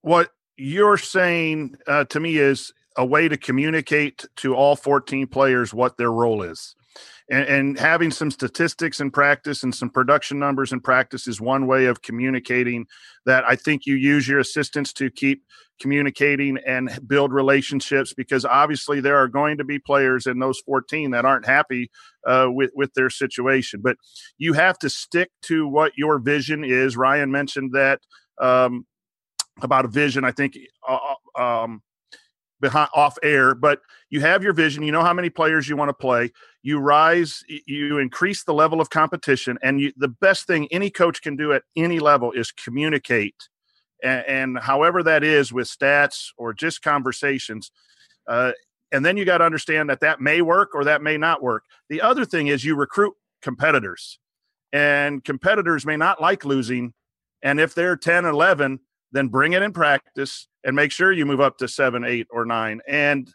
what you're saying to me is a way to communicate to all 14 players what their role is. And having some statistics in practice and some production numbers in practice is one way of communicating that. I think you use your assistants to keep communicating and build relationships, because obviously there are going to be players in those 14 that aren't happy with their situation. But you have to stick to what your vision is. Ryan mentioned that about a vision, I think, behind off air, but you have your vision. You know how many players you want to play. You increase the level of competition, and the best thing any coach can do at any level is communicate. And however that is, with stats or just conversations. And then you got to understand that may work or that may not work. The other thing is you recruit competitors, and competitors may not like losing. And if they're 10, 11, then bring it in practice and make sure you move up to 7, 8, or 9. And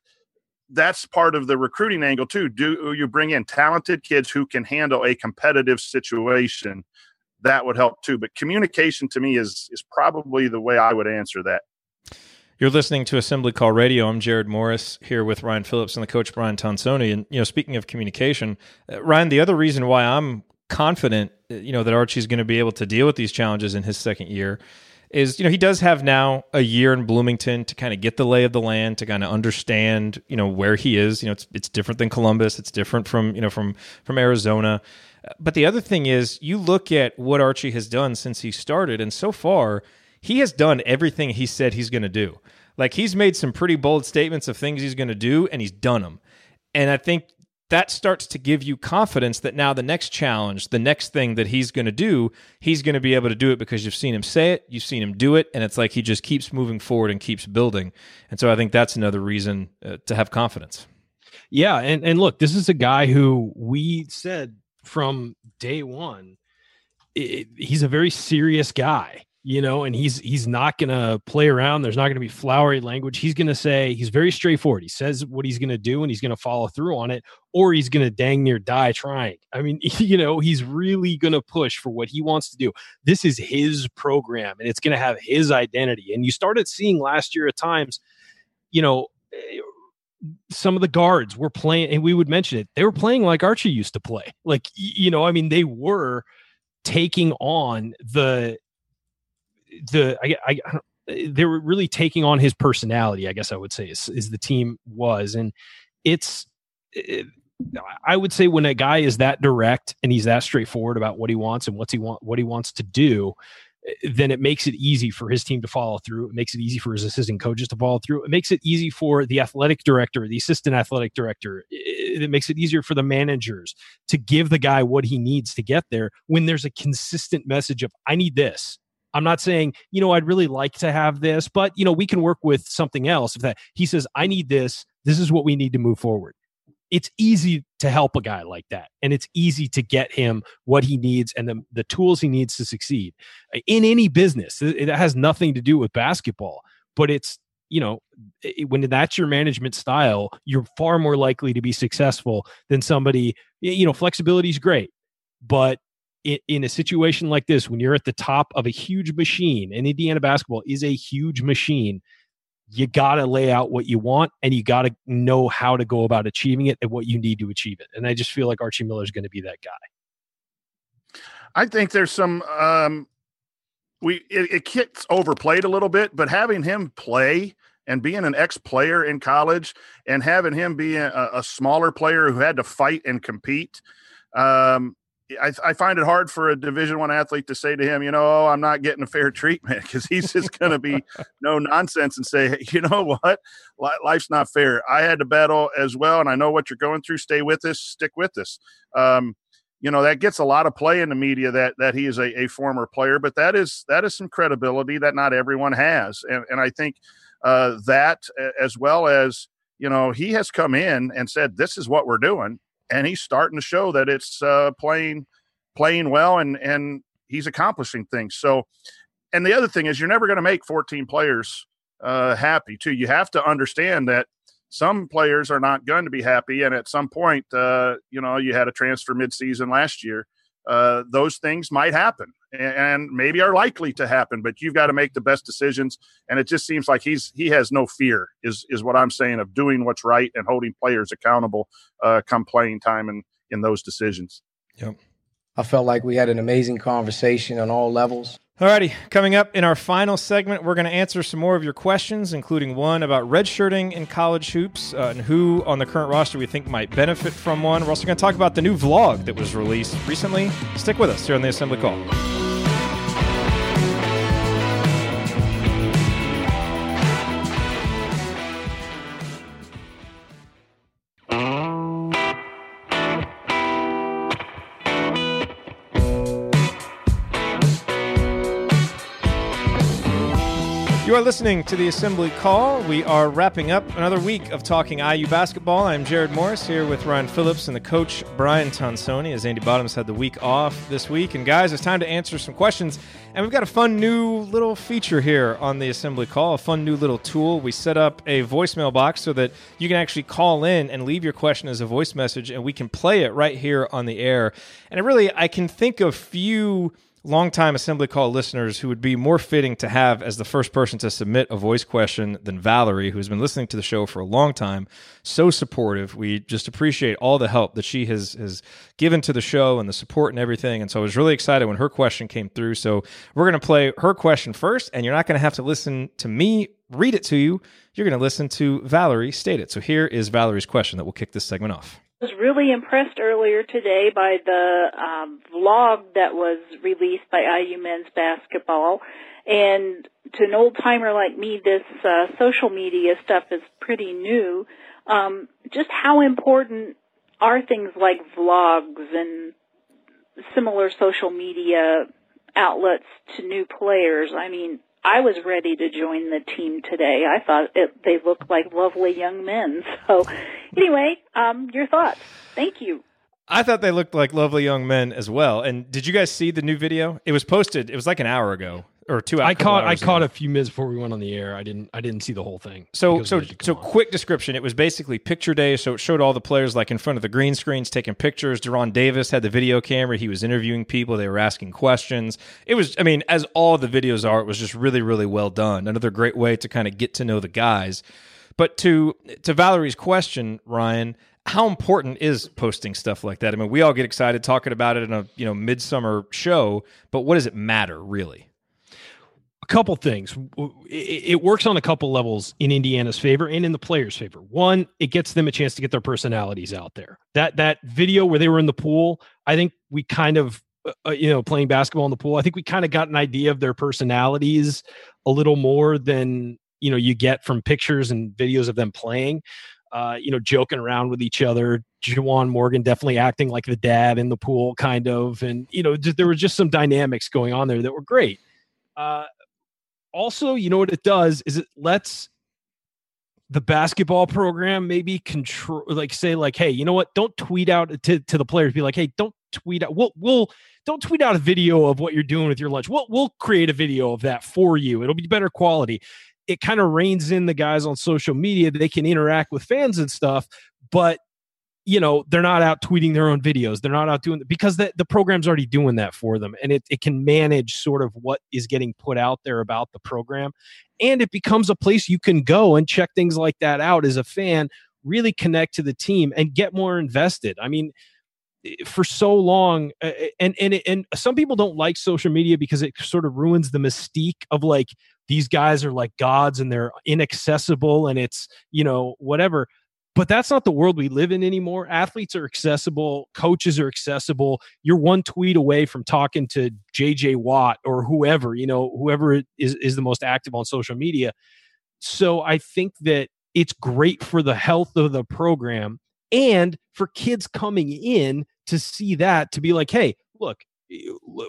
that's part of the recruiting angle too. Do you bring in talented kids who can handle a competitive situation? That would help too. But communication to me is probably the way I would answer that. You're listening to Assembly Call Radio. I'm Jerod Morris here with Ryan Phillips and the coach Brian Tonsoni. And, speaking of communication, Ryan, the other reason why I'm confident, that Archie's going to be able to deal with these challenges in his second year is, he does have now a year in Bloomington to kind of get the lay of the land, to kind of understand, where he is. It's different than Columbus. It's different from, from Arizona. But the other thing is, you look at what Archie has done since he started, and so far, he has done everything he said he's going to do. Like, he's made some pretty bold statements of things he's going to do, and he's done them. And I think that starts to give you confidence that now the next challenge, the next thing that he's going to do, he's going to be able to do it, because you've seen him say it, you've seen him do it, and it's like he just keeps moving forward and keeps building. And so I think that's another reason to have confidence. Yeah, and look, this is a guy who we said from day one, he's a very serious guy. you know, and he's not going to play around. There's not going to be flowery language. He's going to say, he's very straightforward. He says what he's going to do and he's going to follow through on it, or he's going to dang near die trying. I mean, you know, he's really going to push for what he wants to do. This is his program and it's going to have his identity. And you started seeing last year at times, you know, some of the guards were playing, and we would mention it, they were playing like Archie used to play. Like, you know, I mean, they were taking on they were really taking on his personality, I guess I would say, is the team was. And I would say when a guy is that direct and he's that straightforward about what he wants and what he wants to do, then it makes it easy for his team to follow through. It makes it easy for his assistant coaches to follow through. It makes it easy for the athletic director, the assistant athletic director. It makes it easier for the managers to give the guy what he needs to get there when there's a consistent message of, I need this. I'm not saying, you know, I'd really like to have this, but, you know, we can work with something else. If that he says, I need this, this is what we need to move forward. It's easy to help a guy like that. And it's easy to get him what he needs and the tools he needs to succeed in any business. It has nothing to do with basketball, but it's, you know, when that's your management style, you're far more likely to be successful than somebody, you know, flexibility is great, but in a situation like this, when you're at the top of a huge machine, and Indiana basketball is a huge machine, you got to lay out what you want and you got to know how to go about achieving it and what you need to achieve it. And I just feel like Archie Miller is going to be that guy. I think there's some, it gets overplayed a little bit, but having him play and being an ex-player in college and having him be a smaller player who had to fight and compete, I find it hard for a Division I athlete to say to him, you know, I'm not getting a fair treatment, because he's just going to be no nonsense and say, hey, you know what, life's not fair. I had to battle as well, and I know what you're going through. Stay with us. Stick with us. You know, that gets a lot of play in the media that he is a former player, but that is some credibility that not everyone has. And I think that, as well as, you know, he has come in and said, this is what we're doing. And he's starting to show that it's playing well, and he's accomplishing things. So, and the other thing is, you're never going to make 14 players happy, too. You have to understand that some players are not going to be happy, and at some point, you know, you had a transfer midseason last year. Those things might happen, and maybe are likely to happen. But you've got to make the best decisions. And it just seems like he has no fear, is what I'm saying, of doing what's right and holding players accountable come playing time and in those decisions. Yep, I felt like we had an amazing conversation on all levels. Alrighty, coming up in our final segment, we're going to answer some more of your questions, including one about redshirting in college hoops and who on the current roster we think might benefit from one. We're also going to talk about the new vlog that was released recently. Stick with us here on the Assembly Call. You are listening to the Assembly Call. We are wrapping up another week of talking IU basketball. I'm Jerod Morris here with Ryan Phillips and the coach Brian Tonsoni, as Andy Bottoms had the week off this week. And guys, it's time to answer some questions. And we've got a fun new little feature here on the Assembly Call, a fun new little tool. We set up a voicemail box so that you can actually call in and leave your question as a voice message, and we can play it right here on the air. And I can think of few longtime Assembly Call listeners who would be more fitting to have as the first person to submit a voice question than Valerie, who's been listening to the show for a long time, so supportive. We just appreciate all the help that she has given to the show and the support and everything. And so I was really excited when her question came through. So we're going to play her question first, and you're not going to have to listen to me read it to you. You're going to listen to Valerie state it. So here is Valerie's question that will kick this segment off. I was really impressed earlier today by the vlog that was released by IU Men's Basketball. And to an old-timer like me, this social media stuff is pretty new. Just how important are things like vlogs and similar social media outlets to new players? I mean, I was ready to join the team today. I thought they looked like lovely young men. So anyway, your thoughts. Thank you. I thought they looked like lovely young men as well. And did you guys see the new video? It was posted. It was like an hour ago. or two. I caught a few minutes before we went on the air. I didn't see the whole thing. So quick description. It was basically picture day. So it showed all the players like in front of the green screens taking pictures. De'Ron Davis had the video camera. He was interviewing people. They were asking questions. It was, I mean, as all the videos are, it was just really, really well done. Another great way to kind of get to know the guys. But to Valerie's question, Ryan, how important is posting stuff like that? I mean, we all get excited talking about it in a midsummer show, but what does it matter really? A couple things. It works on a couple levels in Indiana's favor and in the players' favor. One, it gets them a chance to get their personalities out there. That video where they were in the pool, I think we kind of playing basketball in the pool. I think we kind of got an idea of their personalities a little more than you get from pictures and videos of them playing. Joking around with each other. Juwan Morgan definitely acting like the dad in the pool, kind of. And, there were just some dynamics going on there that were great. Also, what it does is it lets the basketball program maybe control, hey, don't tweet out to the players, be like, hey, don't tweet out. Don't tweet out a video of what you're doing with your lunch. We'll create a video of that for you. It'll be better quality. It kind of reins in the guys on social media. They can interact with fans and stuff, but they're not out tweeting their own videos. They're not out doing because the program's already doing that for them. And it can manage sort of what is getting put out there about the program. And it becomes a place you can go and check things like that out as a fan, really connect to the team and get more invested. I mean, for so long, and some people don't like social media because it sort of ruins the mystique of like, these guys are like gods and they're inaccessible and it's, whatever. But that's not the world we live in anymore. Athletes are accessible. Coaches are accessible. You're one tweet away from talking to JJ Watt or whoever, whoever is the most active on social media. So I think that it's great for the health of the program and for kids coming in to see that, to be like, hey, look,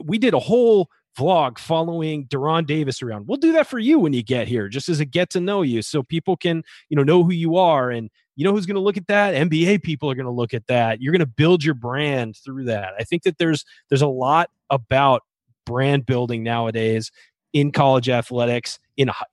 we did a whole vlog following De'Ron Davis around. We'll do that for you when you get here, just as a get to know you, so people can, know who you are, and who's going to look at that. NBA people are going to look at that. You're going to build your brand through that. I think that there's a lot about brand building nowadays in college athletics,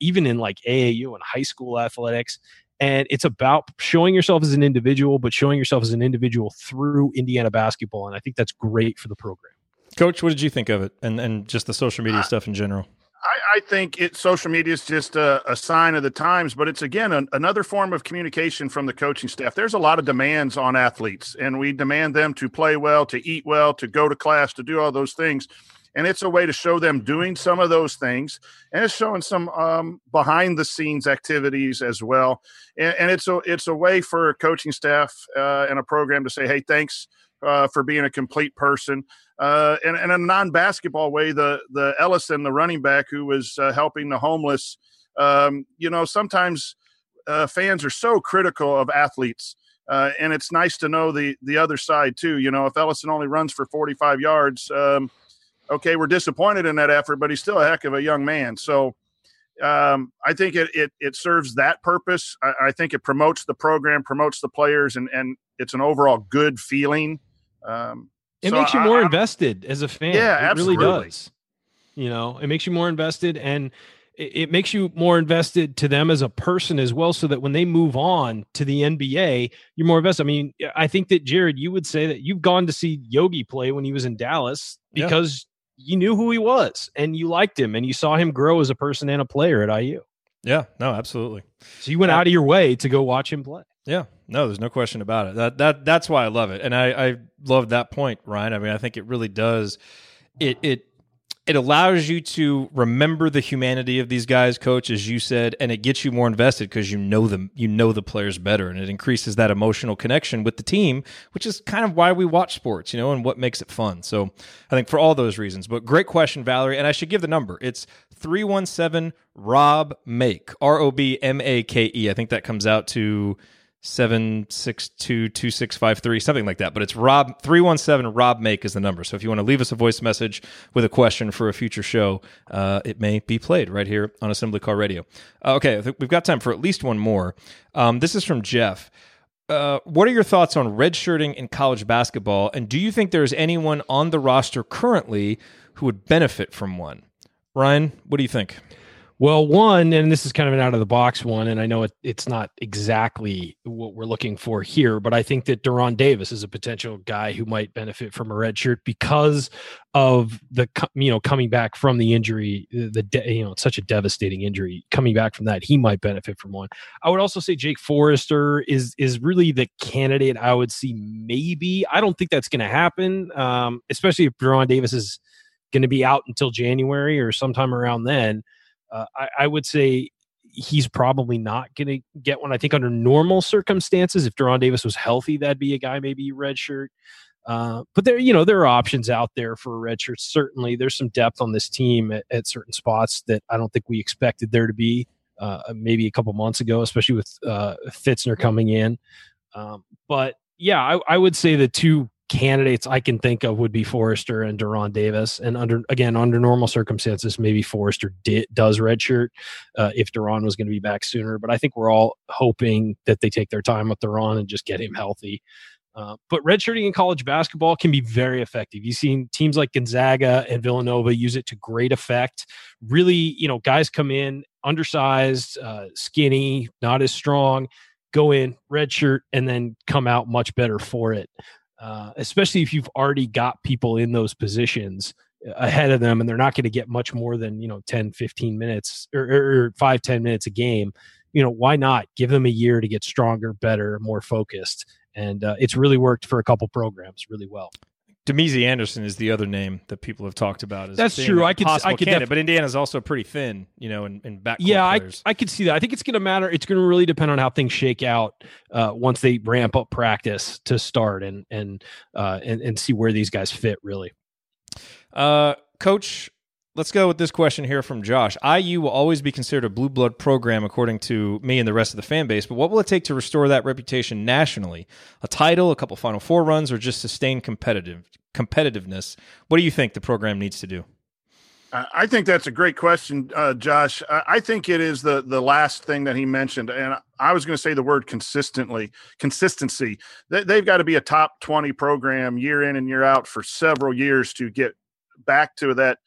even in like AAU and high school athletics, and it's about showing yourself as an individual, but showing yourself as an individual through Indiana basketball, and I think that's great for the program. Coach, what did you think of it and just the social media stuff in general? I think social media is just a sign of the times, but it's, again, another form of communication from the coaching staff. There's a lot of demands on athletes, and we demand them to play well, to eat well, to go to class, to do all those things. And it's a way to show them doing some of those things, and it's showing some behind-the-scenes activities as well. And it's a way for coaching staff and a program to say, hey, thanks for being a complete person. And in a non-basketball way, the Ellison, the running back who was helping the homeless, sometimes fans are so critical of athletes. And it's nice to know the other side too. If Ellison only runs for 45 yards, okay, we're disappointed in that effort, but he's still a heck of a young man. So I think it serves that purpose. I think it promotes the program, promotes the players, and it's an overall good feeling. It makes you more invested as a fan. Yeah, absolutely. It really does. It makes you more invested, and it makes you more invested to them as a person as well, so that when they move on to the NBA, you're more invested. I mean, I think that, Jerod, you would say that you've gone to see Yogi play when he was in Dallas because you knew who he was and you liked him and you saw him grow as a person and a player at IU. Yeah, no, absolutely. So you went out of your way to go watch him play. Yeah, no, there's no question about it. That's why I love it, and I love that point, Ryan. I mean, I think it really does. It allows you to remember the humanity of these guys, Coach, as you said, and it gets you more invested because you know them, you know the players better, and it increases that emotional connection with the team, which is kind of why we watch sports, and what makes it fun. So I think for all those reasons. But great question, Valerie, and I should give the number. It's 317 Rob Make, ROBMAKE. I think that comes out to 762-2653, something like that. But it's Rob 317 Rob Make is the number. So if you want to leave us a voice message with a question for a future show, it may be played right here on Assembly Call Radio. Okay, I think we've got time for at least one more. This is from Jeff. What are your thoughts on redshirting in college basketball, and do you think there's anyone on the roster currently who would benefit from one? Ryan, what do you think? Well, one, and this is kind of an out-of-the-box one, and I know it's not exactly what we're looking for here, but I think that De'Ron Davis is a potential guy who might benefit from a red shirt because of the, coming back from the injury, it's such a devastating injury. Coming back from that, he might benefit from one. I would also say Jake Forrester is really the candidate I would see maybe. I don't think that's going to happen, especially if De'Ron Davis is going to be out until January or sometime around then. I would say he's probably not going to get one. I think under normal circumstances, if De'Ron Davis was healthy, that'd be a guy maybe redshirt. But there are options out there for a redshirt. Certainly, there's some depth on this team at certain spots that I don't think we expected there to be maybe a couple months ago, especially with Fitzner coming in. But yeah, I would say the two candidates I can think of would be Forrester and De'Ron Davis. And under normal circumstances, maybe Forrester does redshirt if De'Ron was going to be back sooner. But I think we're all hoping that they take their time with De'Ron and just get him healthy. But redshirting in college basketball can be very effective. You've seen teams like Gonzaga and Villanova use it to great effect. Really, guys come in undersized, skinny, not as strong, go in, redshirt, and then come out much better for it. Especially if you've already got people in those positions ahead of them and they're not going to get much more than, 10, 15 minutes or 5, 10 minutes a game, why not give them a year to get stronger, better, more focused? And it's really worked for a couple programs really well. Demezy Anderson is the other name that people have talked about. That's true. I could, but Indiana's also pretty thin, in backcourt. Yeah, I could see that. I think it's going to matter. It's going to really depend on how things shake out once they ramp up practice to start and see where these guys fit really. Coach, let's go with this question here from Josh. IU will always be considered a blue blood program, according to me and the rest of the fan base, but what will it take to restore that reputation nationally? A title, a couple Final Four runs, or just sustained competitiveness? What do you think the program needs to do? I think that's a great question, Josh. I think it is the last thing that he mentioned, and I was going to say the word consistency. They've got to be a top 20 program year in and year out for several years to get back to that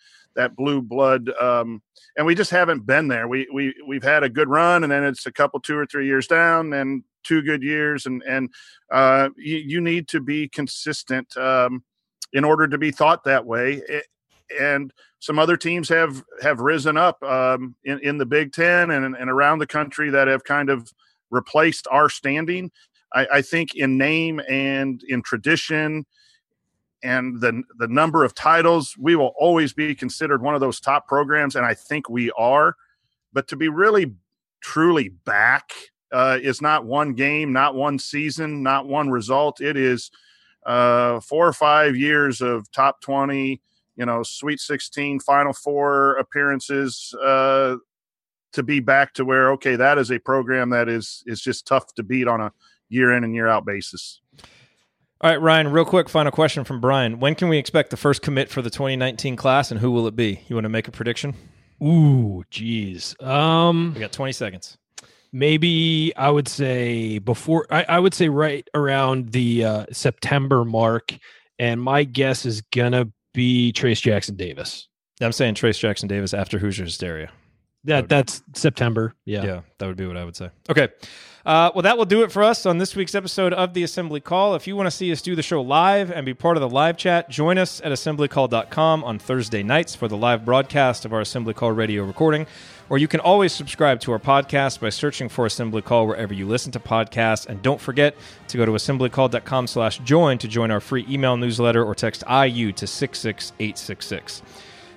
blue blood, and we just haven't been there. We've had a good run, and then it's a couple 2 or 3 years down, and two good years, and you need to be consistent in order to be thought that way. And some other teams have risen up in the Big Ten and around the country that have kind of replaced our standing. I think in name and in tradition, and the number of titles, we will always be considered one of those top programs, and I think we are. But to be really, truly back is not one game, not one season, not one result. It is 4 or 5 years of top 20, Sweet 16, Final Four appearances to be back to where, okay, that is a program that is just tough to beat on a year in and year out basis. All right, Ryan, real quick, final question from Brian. When can we expect the first commit for the 2019 class, and who will it be? You want to make a prediction? Ooh, geez. We got 20 seconds. Maybe I would say right around the September mark, and my guess is going to be Trace Jackson-Davis. I'm saying Trace Jackson-Davis after Hoosier Hysteria. That's September. Yeah, that would be what I would say. Okay. Well, that will do it for us on this week's episode of the Assembly Call. If you want to see us do the show live and be part of the live chat, join us at assemblycall.com on Thursday nights for the live broadcast of our Assembly Call radio recording. Or you can always subscribe to our podcast by searching for Assembly Call wherever you listen to podcasts. And don't forget to go to assemblycall.com/join to join our free email newsletter or text IU to 66866.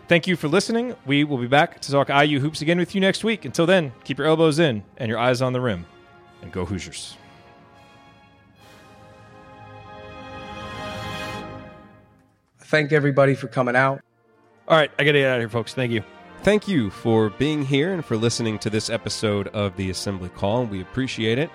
Thank you for listening. We will be back to talk IU hoops again with you next week. Until then, keep your elbows in and your eyes on the rim. And go Hoosiers. Thank everybody for coming out. All right, I got to get out of here, folks. Thank you. Thank you for being here and for listening to this episode of the Assembly Call. We appreciate it.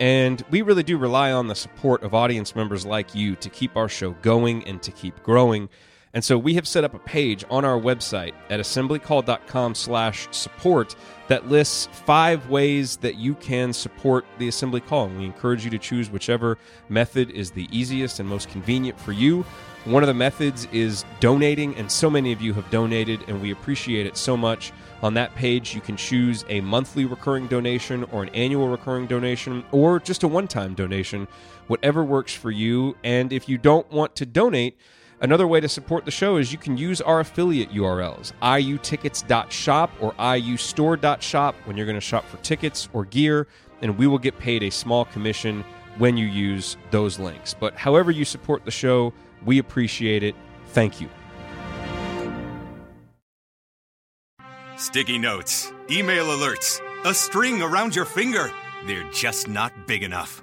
And we really do rely on the support of audience members like you to keep our show going and to keep growing. And so we have set up a page on our website at assemblycall.com/support that lists 5 ways that you can support the Assembly Call. And we encourage you to choose whichever method is the easiest and most convenient for you. One of the methods is donating, and so many of you have donated, and we appreciate it so much. On that page, you can choose a monthly recurring donation or an annual recurring donation or just a one-time donation, whatever works for you. And if you don't want to donate, another way to support the show is you can use our affiliate URLs, iutickets.shop or iustore.shop when you're going to shop for tickets or gear, and we will get paid a small commission when you use those links. But however you support the show, we appreciate it. Thank you. Sticky notes, email alerts, a string around your finger. They're just not big enough.